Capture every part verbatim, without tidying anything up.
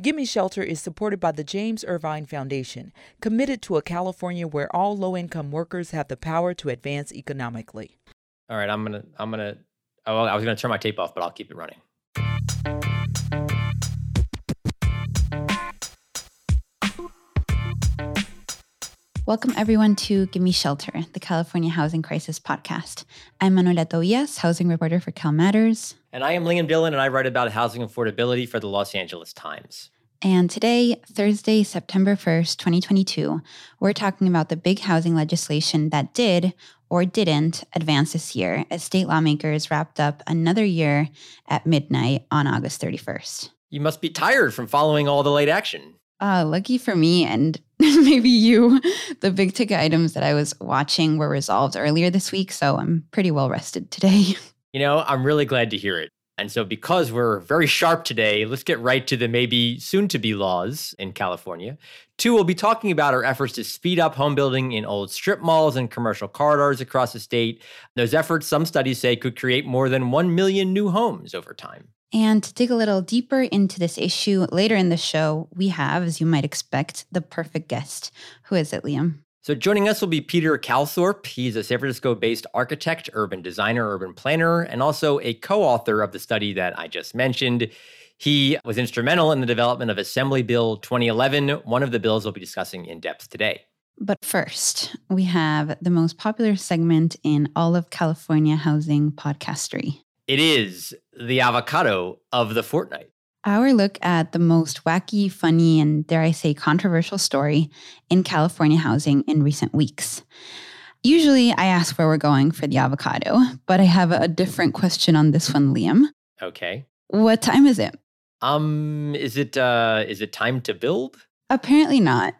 Gimme Shelter is supported by the James Irvine Foundation, committed to a California where all low-income workers have the power to advance economically. All right, I'm gonna, I'm gonna. Oh, I was gonna turn my tape off, but I'll keep it running. Welcome everyone to Gimme Shelter, the California Housing Crisis Podcast. I'm Manuela Tobias, housing reporter for CalMatters. And I am Lincoln Dillon, and I write about housing affordability for the Los Angeles Times. And today, Thursday, September first, twenty twenty-two, we're talking about the big housing legislation that did or didn't advance this year as state lawmakers wrapped up another year at midnight on August thirty-first. You must be tired from following all the late action. Uh, lucky for me and maybe you, the big ticket items that I was watching were resolved earlier this week, so I'm pretty well rested today. You know, I'm really glad to hear it. And so because we're very sharp today, let's get right to the maybe soon-to-be laws in California. Two, we'll be talking about our efforts to speed up home building in old strip malls and commercial corridors across the state. Those efforts, some studies say, could create more than one million new homes over time. And to dig a little deeper into this issue, later in the show, we have, as you might expect, the perfect guest. Who is it, Liam? So joining us will be Peter Calthorpe. He's a San Francisco-based architect, urban designer, urban planner, and also a co-author of the study that I just mentioned. He was instrumental in the development of Assembly Bill twenty eleven, one of the bills we'll be discussing in depth today. But first, we have the most popular segment in all of California housing podcastery. It is the avocado of the fortnight. Our look at the most wacky, funny, and dare I say controversial story in California housing in recent weeks. Usually I ask where we're going for the avocado, but I have a different question on this one, Liam. Okay. What time is it? Um, is it uh, is it time to build? Apparently not.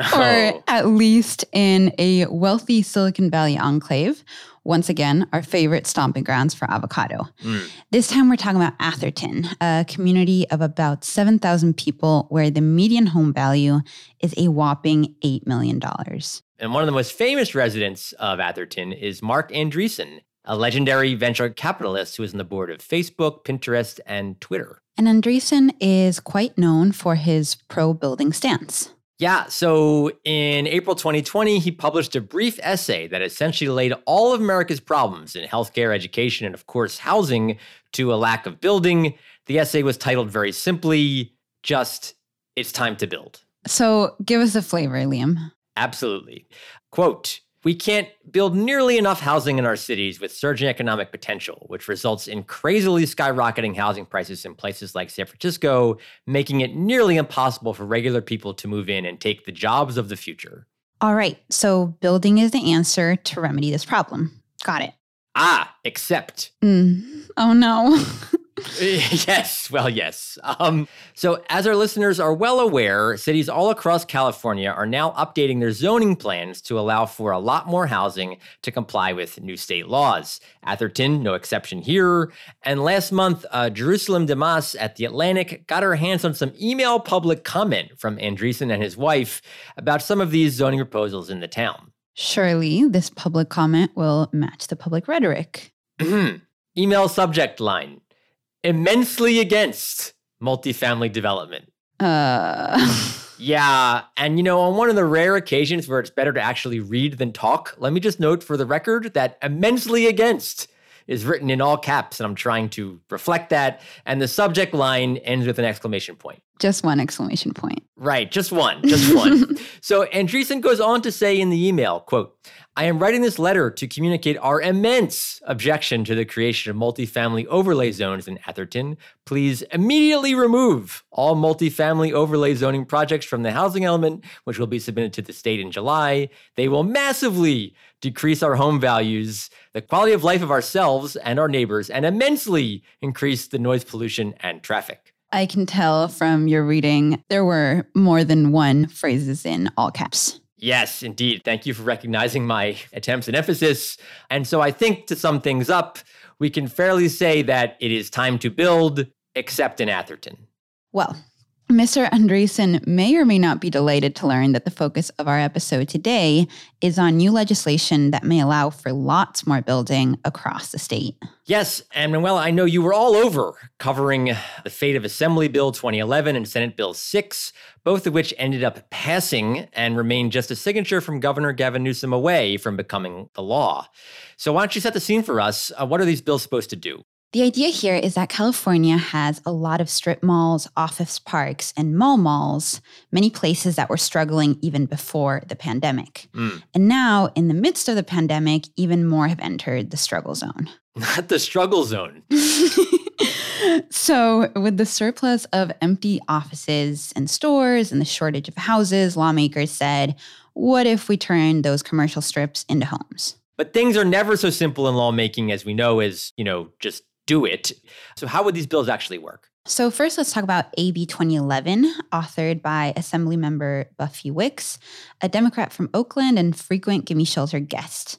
Oh. Or at least in a wealthy Silicon Valley enclave. Once again, our favorite stomping grounds for avocado. Mm. This time we're talking about Atherton, a community of about seven thousand people where the median home value is a whopping eight million dollars. And one of the most famous residents of Atherton is Mark Andreessen, a legendary venture capitalist who is on the board of Facebook, Pinterest, and Twitter. And Andreessen is quite known for his pro-building stance. Yeah, so in April twenty twenty, he published a brief essay that essentially laid all of America's problems in healthcare, education, and of course, housing to a lack of building. The essay was titled very simply, just, It's Time to Build. So give us a flavor, Liam. Absolutely. Quote, "We can't build nearly enough housing in our cities with surging economic potential, which results in crazily skyrocketing housing prices in places like San Francisco, making it nearly impossible for regular people to move in and take the jobs of the future." All right, so building is the answer to remedy this problem. Got it. Ah, except. Mm. Oh, no. Yes, well, yes. Um, so as our listeners are well aware, cities all across California are now updating their zoning plans to allow for a lot more housing to comply with new state laws. Atherton, no exception here. And last month, uh, Jerusalem Demas at The Atlantic got her hands on some email public comment from Andreessen and his wife about some of these zoning proposals in the town. Surely this public comment will match the public rhetoric. Email subject line. Immensely against multifamily development. Uh. Yeah, and you know, on one of the rare occasions where it's better to actually read than talk, let me just note for the record that immensely against is written in all caps, and I'm trying to reflect that, and the subject line ends with an exclamation point. Just one exclamation point. Right, just one, just one. So Andreessen goes on to say in the email, quote, "I am writing this letter to communicate our immense objection to the creation of multifamily overlay zones in Atherton. Please immediately remove all multifamily overlay zoning projects from the housing element, which will be submitted to the state in July. They will massively decrease our home values, the quality of life of ourselves and our neighbors, and immensely increase the noise pollution and traffic." I can tell from your reading, there were more than one phrases in all caps. Yes, indeed. Thank you for recognizing my attempts at emphasis. And so I think to sum things up, we can fairly say that it is time to build, except in Atherton. Well, Mister Andreessen may or may not be delighted to learn that the focus of our episode today is on new legislation that may allow for lots more building across the state. Yes, and Manuela, I know you were all over covering the fate of Assembly Bill twenty eleven and Senate Bill six, both of which ended up passing and remained just a signature from Governor Gavin Newsom away from becoming the law. So why don't you set the scene for us? Uh, what are these bills supposed to do? The idea here is that California has a lot of strip malls, office parks, and mall malls, many places that were struggling even before the pandemic. Mm. And now, in the midst of the pandemic, even more have entered the struggle zone. Not the struggle zone. So, with the surplus of empty offices and stores and the shortage of houses, lawmakers said, what if we turn those commercial strips into homes? But things are never so simple in lawmaking, as we know, as, you know, just do it. So how would these bills actually work? So first, let's talk about A B twenty eleven, authored by Assemblymember Buffy Wicks, a Democrat from Oakland and frequent Gimme Shelter guest.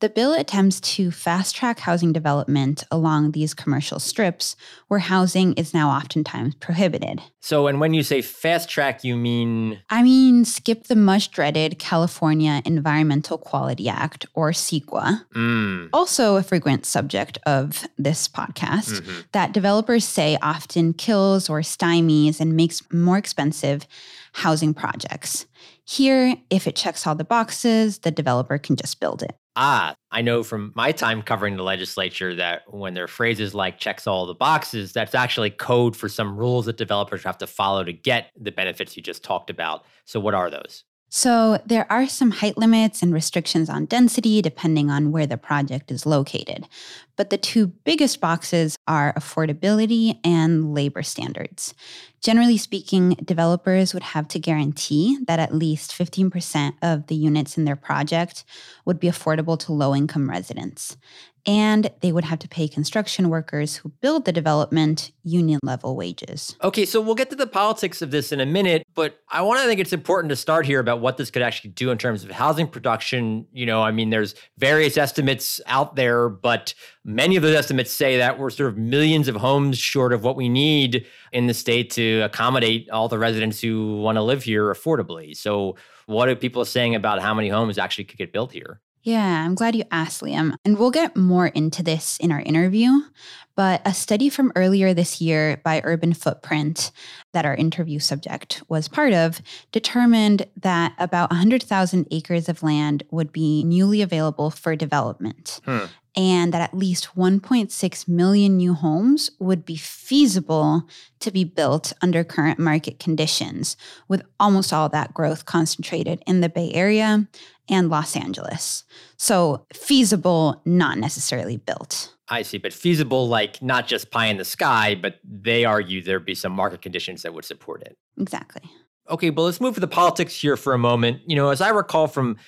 The bill attempts to fast-track housing development along these commercial strips where housing is now oftentimes prohibited. So, and when you say fast-track, you mean? I mean, skip the much-dreaded California Environmental Quality Act, or CEQA, mm. also a frequent subject of this podcast, mm-hmm. that developers say often kills or stymies and makes more expensive housing projects. Here, if it checks all the boxes, the developer can just build it. Ah, I know from my time covering the legislature that when there are phrases like checks all the boxes, that's actually code for some rules that developers have to follow to get the benefits you just talked about. So what are those? So there are some height limits and restrictions on density depending on where the project is located. But the two biggest boxes are affordability and labor standards. Generally speaking, developers would have to guarantee that at least fifteen percent of the units in their project would be affordable to low-income residents. And they would have to pay construction workers who build the development union-level wages. Okay, so we'll get to the politics of this in a minute, but I want to think it's important to start here about what this could actually do in terms of housing production. You know, I mean, there's various estimates out there, but many of those estimates say that we're sort of millions of homes short of what we need in the state to accommodate all the residents who want to live here affordably. So what are people saying about how many homes actually could get built here? Yeah, I'm glad you asked, Liam. And we'll get more into this in our interview. But a study from earlier this year by Urban Footprint that our interview subject was part of determined that about one hundred thousand acres of land would be newly available for development. Hmm. And that at least one point six million new homes would be feasible to be built under current market conditions, with almost all that growth concentrated in the Bay Area and Los Angeles. So feasible, not necessarily built. I see, but feasible, like not just pie in the sky, but they argue there'd be some market conditions that would support it. Exactly. Okay, but let's move to the politics here for a moment. You know, as I recall from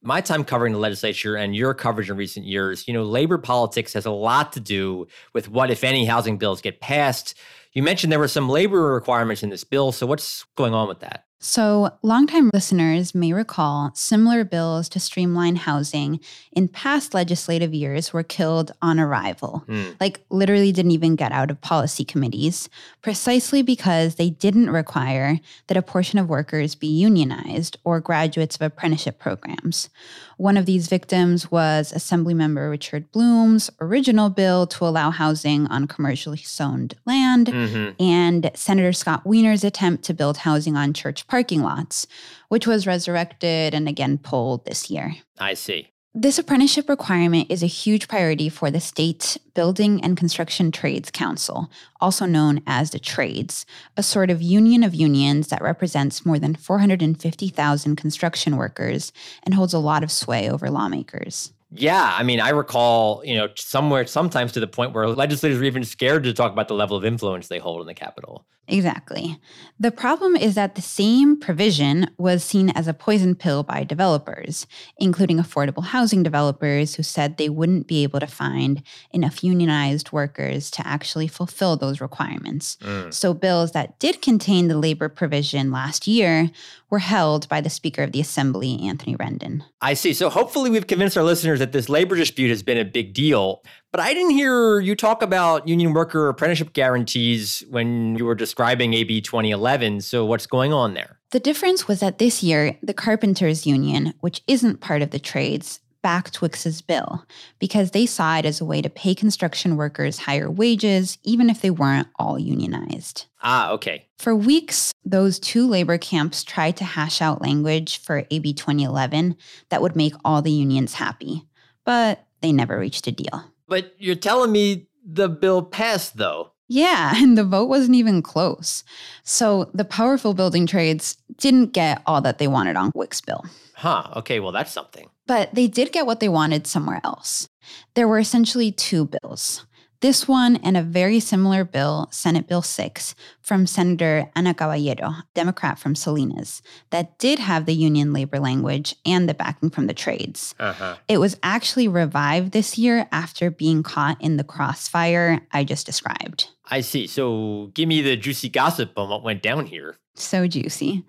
my time covering the legislature and your coverage in recent years, you know, labor politics has a lot to do with what, if any, housing bills get passed. You mentioned there were some labor requirements in this bill, so what's going on with that? So, longtime listeners may recall similar bills to streamline housing in past legislative years were killed on arrival. Mm. Like, literally didn't even get out of policy committees, precisely because they didn't require that a portion of workers be unionized or graduates of apprenticeship programs. One of these victims was Assemblymember Richard Bloom's original bill to allow housing on commercially zoned land, mm-hmm. and Senator Scott Wiener's attempt to build housing on church parking lots, which was resurrected and again pulled this year. I see. This apprenticeship requirement is a huge priority for the State Building and Construction Trades Council, also known as the Trades, a sort of union of unions that represents more than four hundred fifty thousand construction workers and holds a lot of sway over lawmakers. Yeah, I mean, I recall, you know, somewhere, sometimes to the point where legislators are even scared to talk about the level of influence they hold in the Capitol. Exactly. The problem is that the same provision was seen as a poison pill by developers, including affordable housing developers who said they wouldn't be able to find enough unionized workers to actually fulfill those requirements. Mm. So bills that did contain the labor provision last year were held by the Speaker of the Assembly, Anthony Rendon. I see. So hopefully we've convinced our listeners that this labor dispute has been a big deal. But I didn't hear you talk about union worker apprenticeship guarantees when you were describing A B twenty eleven. So what's going on there? The difference was that this year, the Carpenters Union, which isn't part of the trades, backed Wicks's bill because they saw it as a way to pay construction workers higher wages, even if they weren't all unionized. Ah, okay. For weeks, those two labor camps tried to hash out language for A B twenty eleven that would make all the unions happy, but they never reached a deal. But you're telling me the bill passed, though. Yeah, and the vote wasn't even close. So the powerful building trades didn't get all that they wanted on Wicks's bill. Huh, okay, well, that's something. But they did get what they wanted somewhere else. There were essentially two bills. This one and a very similar bill, Senate Bill six, from Senator Ana Caballero, Democrat from Salinas, that did have the union labor language and the backing from the trades. Uh-huh. It was actually revived this year after being caught in the crossfire I just described. I see. So give me the juicy gossip on what went down here. So juicy.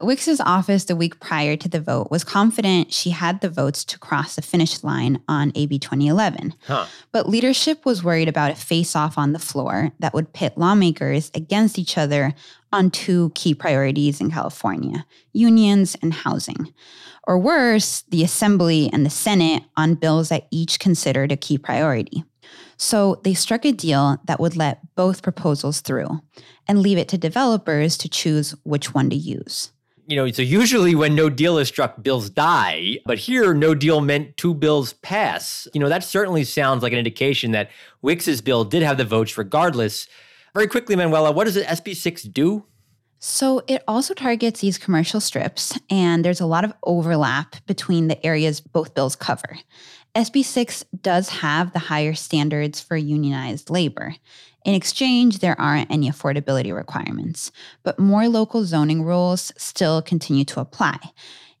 Wicks's office the week prior to the vote was confident she had the votes to cross the finish line on A B twenty eleven. Huh. But leadership was worried about a face-off on the floor that would pit lawmakers against each other on two key priorities in California, unions and housing. Or worse, the Assembly and the Senate on bills that each considered a key priority. So they struck a deal that would let both proposals through and leave it to developers to choose which one to use. You know, so usually when no deal is struck, bills die. But here, no deal meant two bills pass. You know, that certainly sounds like an indication that Wicks's bill did have the votes regardless. Very quickly, Manuela, what does the S B six do? So it also targets these commercial strips, and there's a lot of overlap between the areas both bills cover. S B six does have the higher standards for unionized labor. In exchange, there aren't any affordability requirements, but more local zoning rules still continue to apply.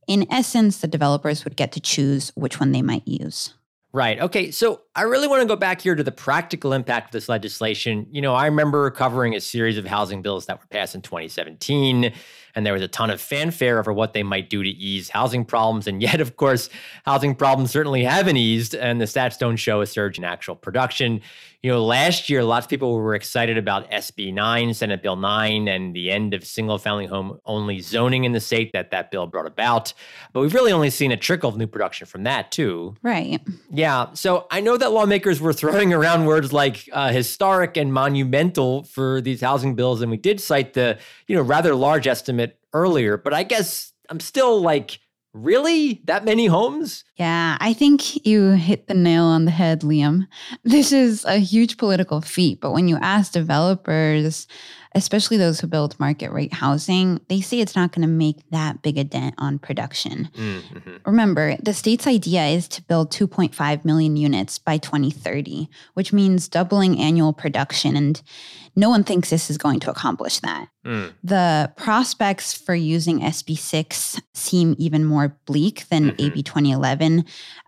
In essence, the developers would get to choose which one they might use. Right. Okay. So I really want to go back here to the practical impact of this legislation. You know, I remember covering a series of housing bills that were passed in twenty seventeen, and there was a ton of fanfare over what they might do to ease housing problems. And yet, of course, housing problems certainly haven't eased, and the stats don't show a surge in actual production. You know, last year, lots of people were excited about S B nine, Senate Bill nine, and the end of single-family home-only zoning in the state that that bill brought about. But we've really only seen a trickle of new production from that, too. Right. Yeah. So I know that lawmakers were throwing around words like uh, historic and monumental for these housing bills. And we did cite the, you know, rather large estimate earlier. But I guess I'm still like, really? That many homes? Yeah, I think you hit the nail on the head, Liam. This is a huge political feat. But when you ask developers, especially those who build market rate housing, they say it's not going to make that big a dent on production. Mm-hmm. Remember, the state's idea is to build two point five million units by twenty thirty, which means doubling annual production. And no one thinks this is going to accomplish that. Mm. The prospects for using S B six seem even more bleak than mm-hmm. A B twenty eleven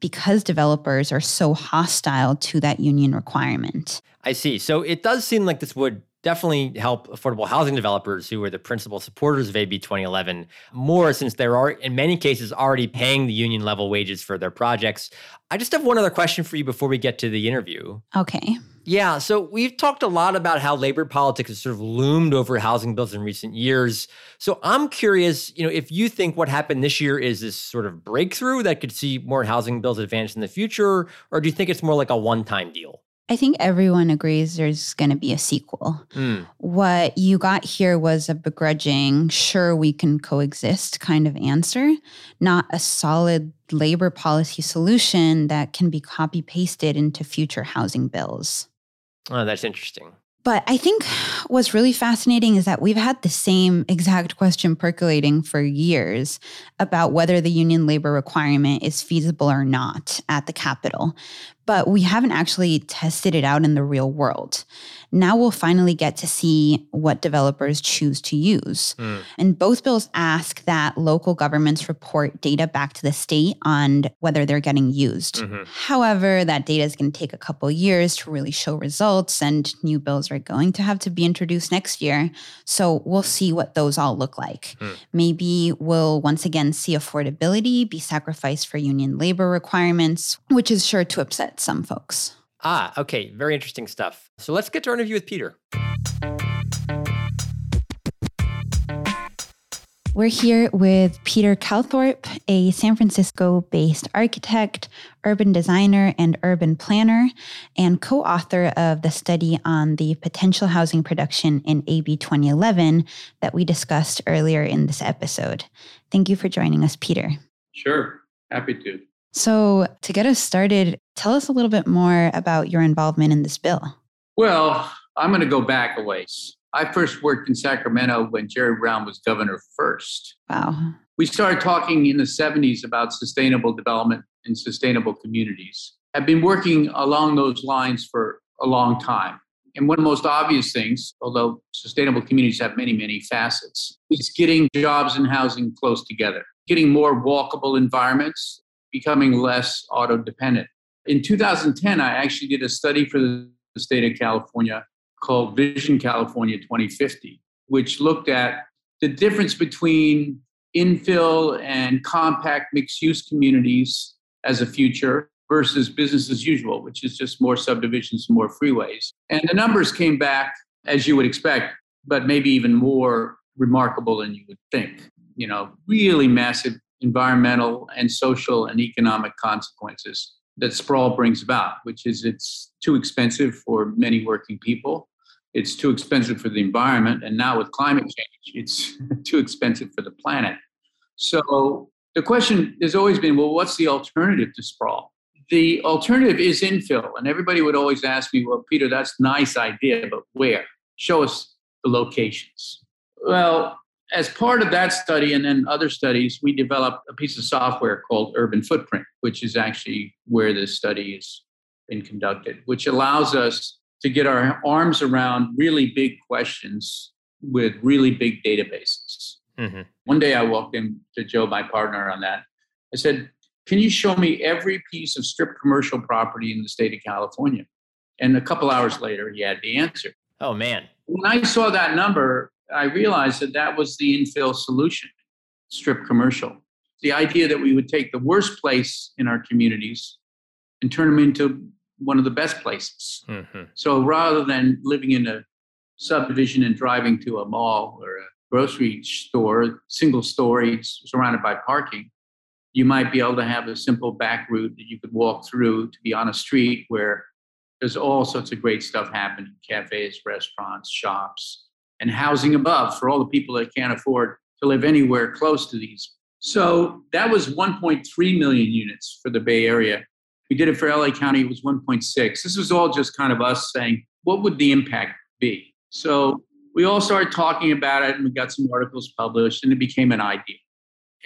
because developers are so hostile to that union requirement. I see. So it does seem like this would definitely help affordable housing developers who are the principal supporters of A B twenty eleven more, since they are, in many cases, already paying the union level wages for their projects. I just have one other question for you before we get to the interview. Okay. Yeah, so we've talked a lot about how labor politics has sort of loomed over housing bills in recent years. So I'm curious, you know, if you think what happened this year is this sort of breakthrough that could see more housing bills advance in the future, or do you think it's more like a one-time deal? I think everyone agrees there's going to be a sequel. Mm. What you got here was a begrudging, sure, we can coexist kind of answer, not a solid labor policy solution that can be copy-pasted into future housing bills. Oh, that's interesting. But I think what's really fascinating is that we've had the same exact question percolating for years about whether the union labor requirement is feasible or not at the Capitol. but we haven't actually tested it out in the real world. Now we'll finally get to see what developers choose to use. Mm. And both bills ask that local governments report data back to the state on whether they're getting used. Mm-hmm. However, that data is going to take a couple years to really show results, and new bills are going to have to be introduced next year. So we'll see what those all look like. Mm. Maybe we'll once again see affordability be sacrificed for union labor requirements, which is sure to upset some folks. Ah, okay. Very interesting stuff. So let's get to our interview with Peter. We're here with Peter Calthorpe, a San Francisco-based architect, urban designer, and urban planner, and co-author of the study on the potential housing production in A B twenty eleven that we discussed earlier in this episode. Thank you for joining us, Peter. Sure. Happy to. So to get us started, tell us a little bit more about your involvement in this bill. Well, I'm going to go back a ways. I first worked in Sacramento when Jerry Brown was governor first. Wow. We started talking in the seventies about sustainable development and sustainable communities. I've been working along those lines for a long time. And one of the most obvious things, although sustainable communities have many, many facets, is getting jobs and housing close together, getting more walkable environments, becoming less auto-dependent. In two thousand ten, I actually did a study for the state of California called Vision California twenty fifty, which looked at the difference between infill and compact mixed-use communities as a future versus business as usual, which is just more subdivisions and more freeways. And the numbers came back, as you would expect, but maybe even more remarkable than you would think. You know, really massive environmental and social and economic consequences that sprawl brings about, which is it's too expensive for many working people. It's too expensive for the environment. And now with climate change, it's too expensive for the planet. So the question has always been, well, what's the alternative to sprawl? The alternative is infill. And everybody would always ask me, well, Peter, that's a nice idea, but where? Show us the locations. Well, as part of that study and then other studies, we developed a piece of software called Urban Footprint, which is actually where this study has been conducted, which allows us to get our arms around really big questions with really big databases. Mm-hmm. One day I walked in to Joe, my partner on that. I said, can you show me every piece of strip commercial property in the state of California? And a couple hours later, he had the answer. Oh, man. When I saw that number, I realized that that was the infill solution, strip commercial. The idea that we would take the worst place in our communities and turn them into one of the best places. Mm-hmm. So rather than living in a subdivision and driving to a mall or a grocery store, single story surrounded by parking, you might be able to have a simple back route that you could walk through to be on a street where there's all sorts of great stuff happening, cafes, restaurants, shops, and housing above for all the people that can't afford to live anywhere close to these. So that was one point three million units for the Bay Area. We did it for L A County, it was one point six. This was all just kind of us saying, what would the impact be? So we all started talking about it and we got some articles published and it became an idea.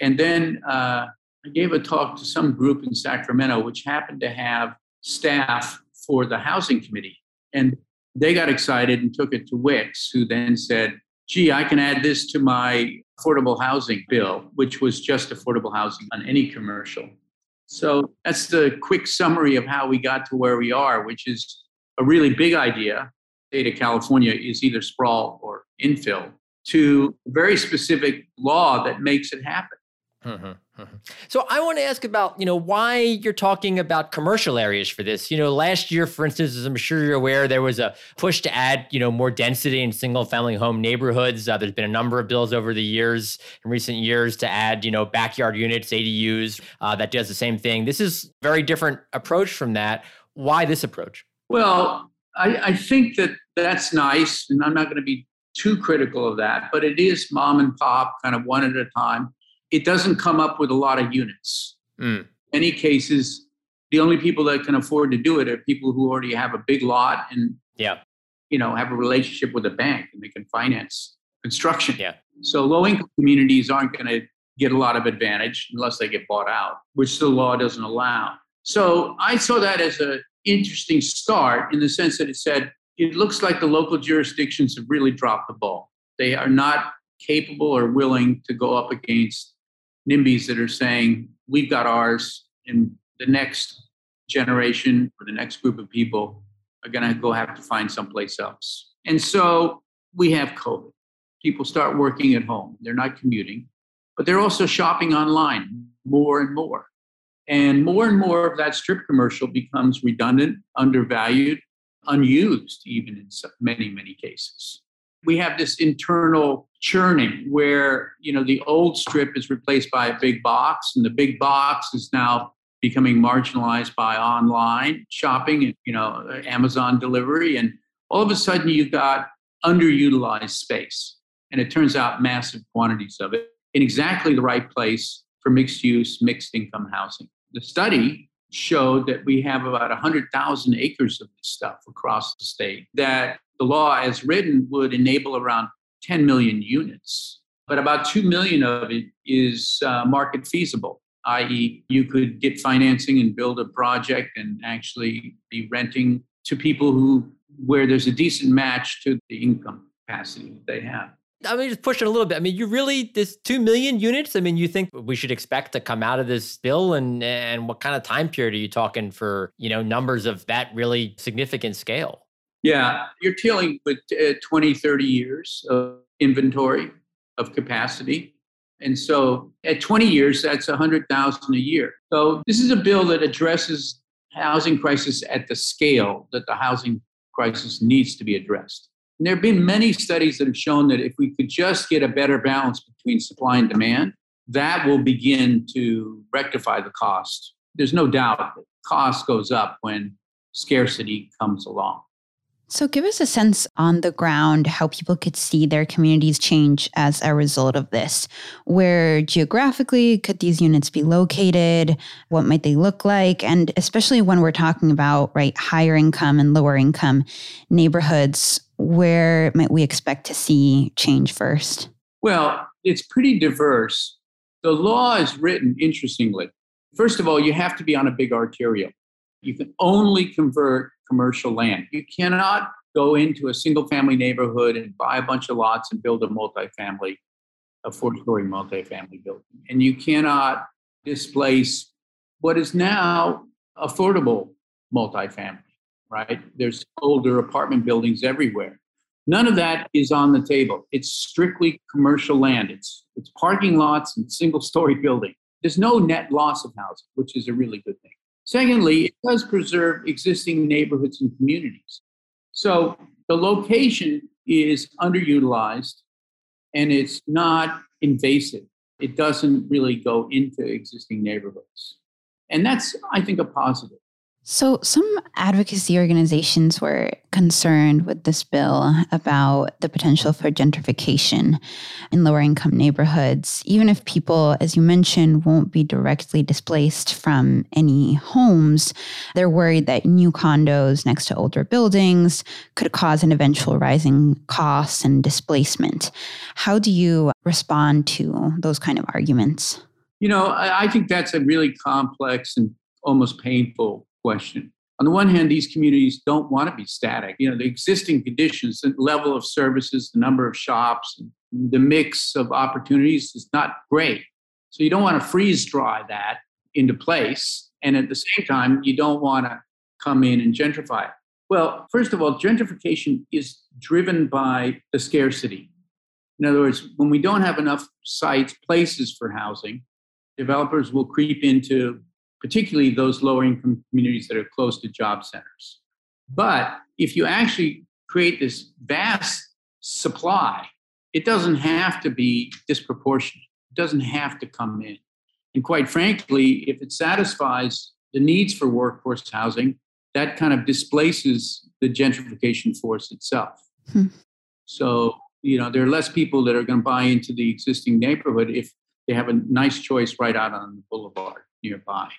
And then uh, I gave a talk to some group in Sacramento, which happened to have staff for the housing committee. And they got excited and took it to Wicks, who then said, gee, I can add this to my affordable housing bill, which was just affordable housing on any commercial. So that's the quick summary of how we got to where we are, which is a really big idea. State of California is either sprawl or infill, to a very specific law that makes it happen. Mm-hmm. So I want to ask about, you know, why you're talking about commercial areas for this. You know, last year, for instance, as I'm sure you're aware, there was a push to add, you know, more density in single family home neighborhoods. Uh, there's been a number of bills over the years, in recent years, to add, you know, backyard units, A D Us, uh, that does the same thing. This is a very different approach from that. Why this approach? Well, I, I think that that's nice, and I'm not going to be too critical of that, but it is mom and pop, kind of one at a time. It doesn't come up with a lot of units. Mm. In many cases, the only people that can afford to do it are people who already have a big lot and yeah. you know, have a relationship with a bank and they can finance construction. Yeah. So low-income communities aren't going to get a lot of advantage unless they get bought out, which the law doesn't allow. So I saw that as a interesting start in the sense that it said, it looks like the local jurisdictions have really dropped the ball. They are not capable or willing to go up against NIMBYs that are saying, we've got ours, and the next generation or the next group of people are going to go have to find someplace else. And so we have COVID. People start working at home. They're not commuting, but they're also shopping online more and more. And more and more of that strip commercial becomes redundant, undervalued, unused, even in many, many cases. We have this internal churning where, you know, the old strip is replaced by a big box, and the big box is now becoming marginalized by online shopping and, you know, Amazon delivery. And all of a sudden you've got underutilized space. And it turns out massive quantities of it in exactly the right place for mixed use, mixed income housing. The study showed that we have about one hundred thousand acres of this stuff across the state, that the law as written would enable around ten million units, but about two million of it is uh, market feasible, that is you could get financing and build a project and actually be renting to people who, where there's a decent match to the income capacity that they have. I mean, just push it a little bit. I mean, you really, this two million units, I mean, you think we should expect to come out of this bill? And and what kind of time period are you talking for, you know, numbers of that really significant scale? Yeah, you're dealing with uh, twenty, thirty years of inventory, of capacity. And so at twenty years, that's one hundred thousand a year. So this is a bill that addresses housing crisis at the scale that the housing crisis needs to be addressed. And there have been many studies that have shown that if we could just get a better balance between supply and demand, that will begin to rectify the cost. There's no doubt that cost goes up when scarcity comes along. So give us a sense on the ground how people could see their communities change as a result of this. Where geographically could these units be located? What might they look like? And especially when we're talking about, right, higher income and lower income neighborhoods, where might we expect to see change first? Well, it's pretty diverse. The law is written, interestingly. First of all, you have to be on a big arterial. You can only convert commercial land. You cannot go into a single family neighborhood and buy a bunch of lots and build a multifamily, a four-story multifamily building. And you cannot displace what is now affordable multifamily, right? There's older apartment buildings everywhere. None of that is on the table. It's strictly commercial land. It's, it's parking lots and single-story buildings. There's no net loss of housing, which is a really good thing. Secondly, it does preserve existing neighborhoods and communities. So the location is underutilized and it's not invasive. It doesn't really go into existing neighborhoods. And that's, I think, a positive. So some advocacy organizations were concerned with this bill about the potential for gentrification in lower income neighborhoods, even if people, as you mentioned, won't be directly displaced from any homes. They're worried that new condos next to older buildings could cause an eventual rising costs and displacement. How do you respond to those kind of arguments? You know, I think that's a really complex and almost painful question. On the one hand, these communities don't want to be static. You know, the existing conditions, the level of services, the number of shops, the mix of opportunities is not great. So you don't want to freeze dry that into place. And at the same time, you don't want to come in and gentrify it. Well, first of all, gentrification is driven by the scarcity. In other words, when we don't have enough sites, places for housing, developers will creep into particularly those lower income communities that are close to job centers. But if you actually create this vast supply, it doesn't have to be disproportionate. It doesn't have to come in. And quite frankly, if it satisfies the needs for workforce housing, that kind of displaces the gentrification force itself. Hmm. So, you know, there are less people that are going to buy into the existing neighborhood if they have a nice choice right out on the boulevard nearby.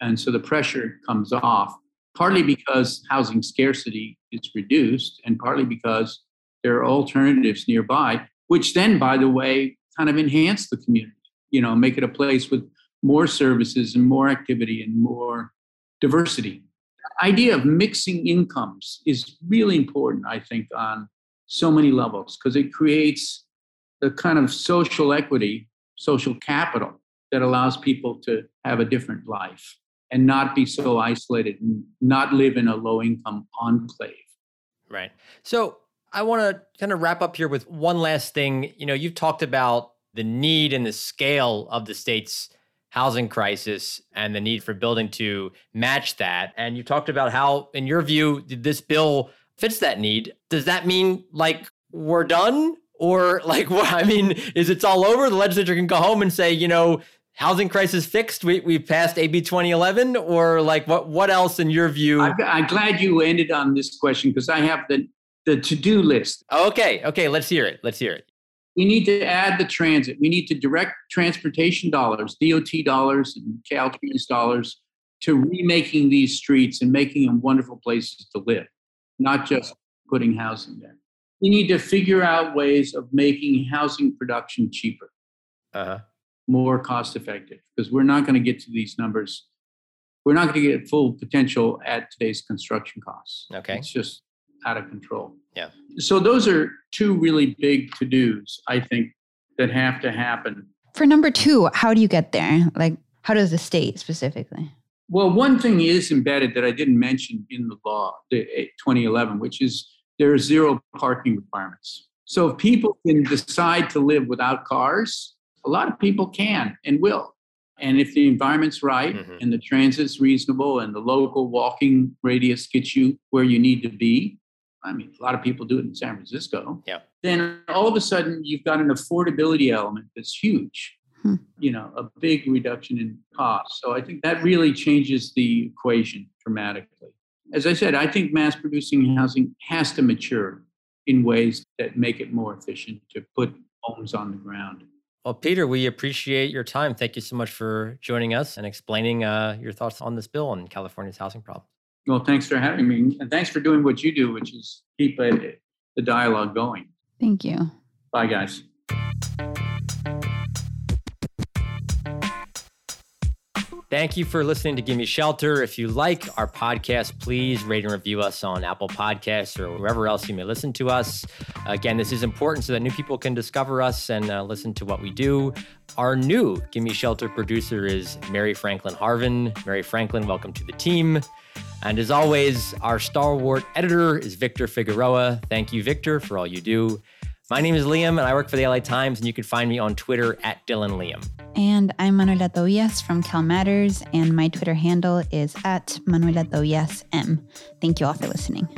And so the pressure comes off, partly because housing scarcity is reduced and partly because there are alternatives nearby, which then, by the way, kind of enhance the community, you know, make it a place with more services and more activity and more diversity. idea of mixing incomes is really important, I think, on so many levels, because it creates the kind of social equity, social capital that allows people to have a different life and not be so isolated and not live in a low-income enclave. Right. So I want to kind of wrap up here with one last thing. You know, you've talked about the need and the scale of the state's housing crisis and the need for building to match that. And you talked about how, in your view, this bill fits that need. Does that mean, like, we're done? Or, like, well, I mean, is it's all over? The legislature can go home and say, you know, housing crisis fixed. We we passed A B twenty eleven, or like what what else in your view? I'm, I'm glad you ended on this question because I have the, the to-do list. Okay. Okay. Let's hear it. Let's hear it. We need to add the transit. We need to direct transportation dollars, D O T dollars and Caltrans dollars to remaking these streets and making them wonderful places to live, not just putting housing there. We need to figure out ways of making housing production cheaper. Uh-huh. More cost effective, because we're not going to get to these numbers. We're not going to get full potential at today's construction costs. Okay. It's just out of control. Yeah. So those are two really big to-dos, I think, that have to happen. For number two, how do you get there? Like, how does the state specifically? Well, one thing is embedded that I didn't mention in the law, the twenty eleven, which is there are zero parking requirements. So if people can decide to live without cars, a lot of people can and will. And if the environment's right, mm-hmm. and the transit's reasonable and the local walking radius gets you where you need to be, I mean, a lot of people do it in San Francisco, yeah. then all of a sudden you've got an affordability element that's huge, hmm. you know, a big reduction in cost. So I think that really changes the equation dramatically. As I said, I think mass producing housing has to mature in ways that make it more efficient to put homes on the ground. Well, Peter, we appreciate your time. Thank you so much for joining us and explaining uh, your thoughts on this bill and California's housing problem. Well, thanks for having me. And thanks for doing what you do, which is keep uh, the dialogue going. Thank you. Bye, guys. Thank you for listening to Gimme Shelter. If you like our podcast, please rate and review us on Apple Podcasts or wherever else you may listen to us. Again, this is important so that new people can discover us and uh, listen to what we do. Our new Gimme Shelter producer is Mary Franklin Harvin. Mary Franklin, welcome to the team. And as always, our Star Wars editor is Victor Figueroa. Thank you, Victor, for all you do. My name is Liam, and I work for the L A Times, and you can find me on Twitter at Dylan Liam. And I'm Manuela Tobias from CalMatters, and my Twitter handle is at Manuela Tobias M. Thank you all for listening.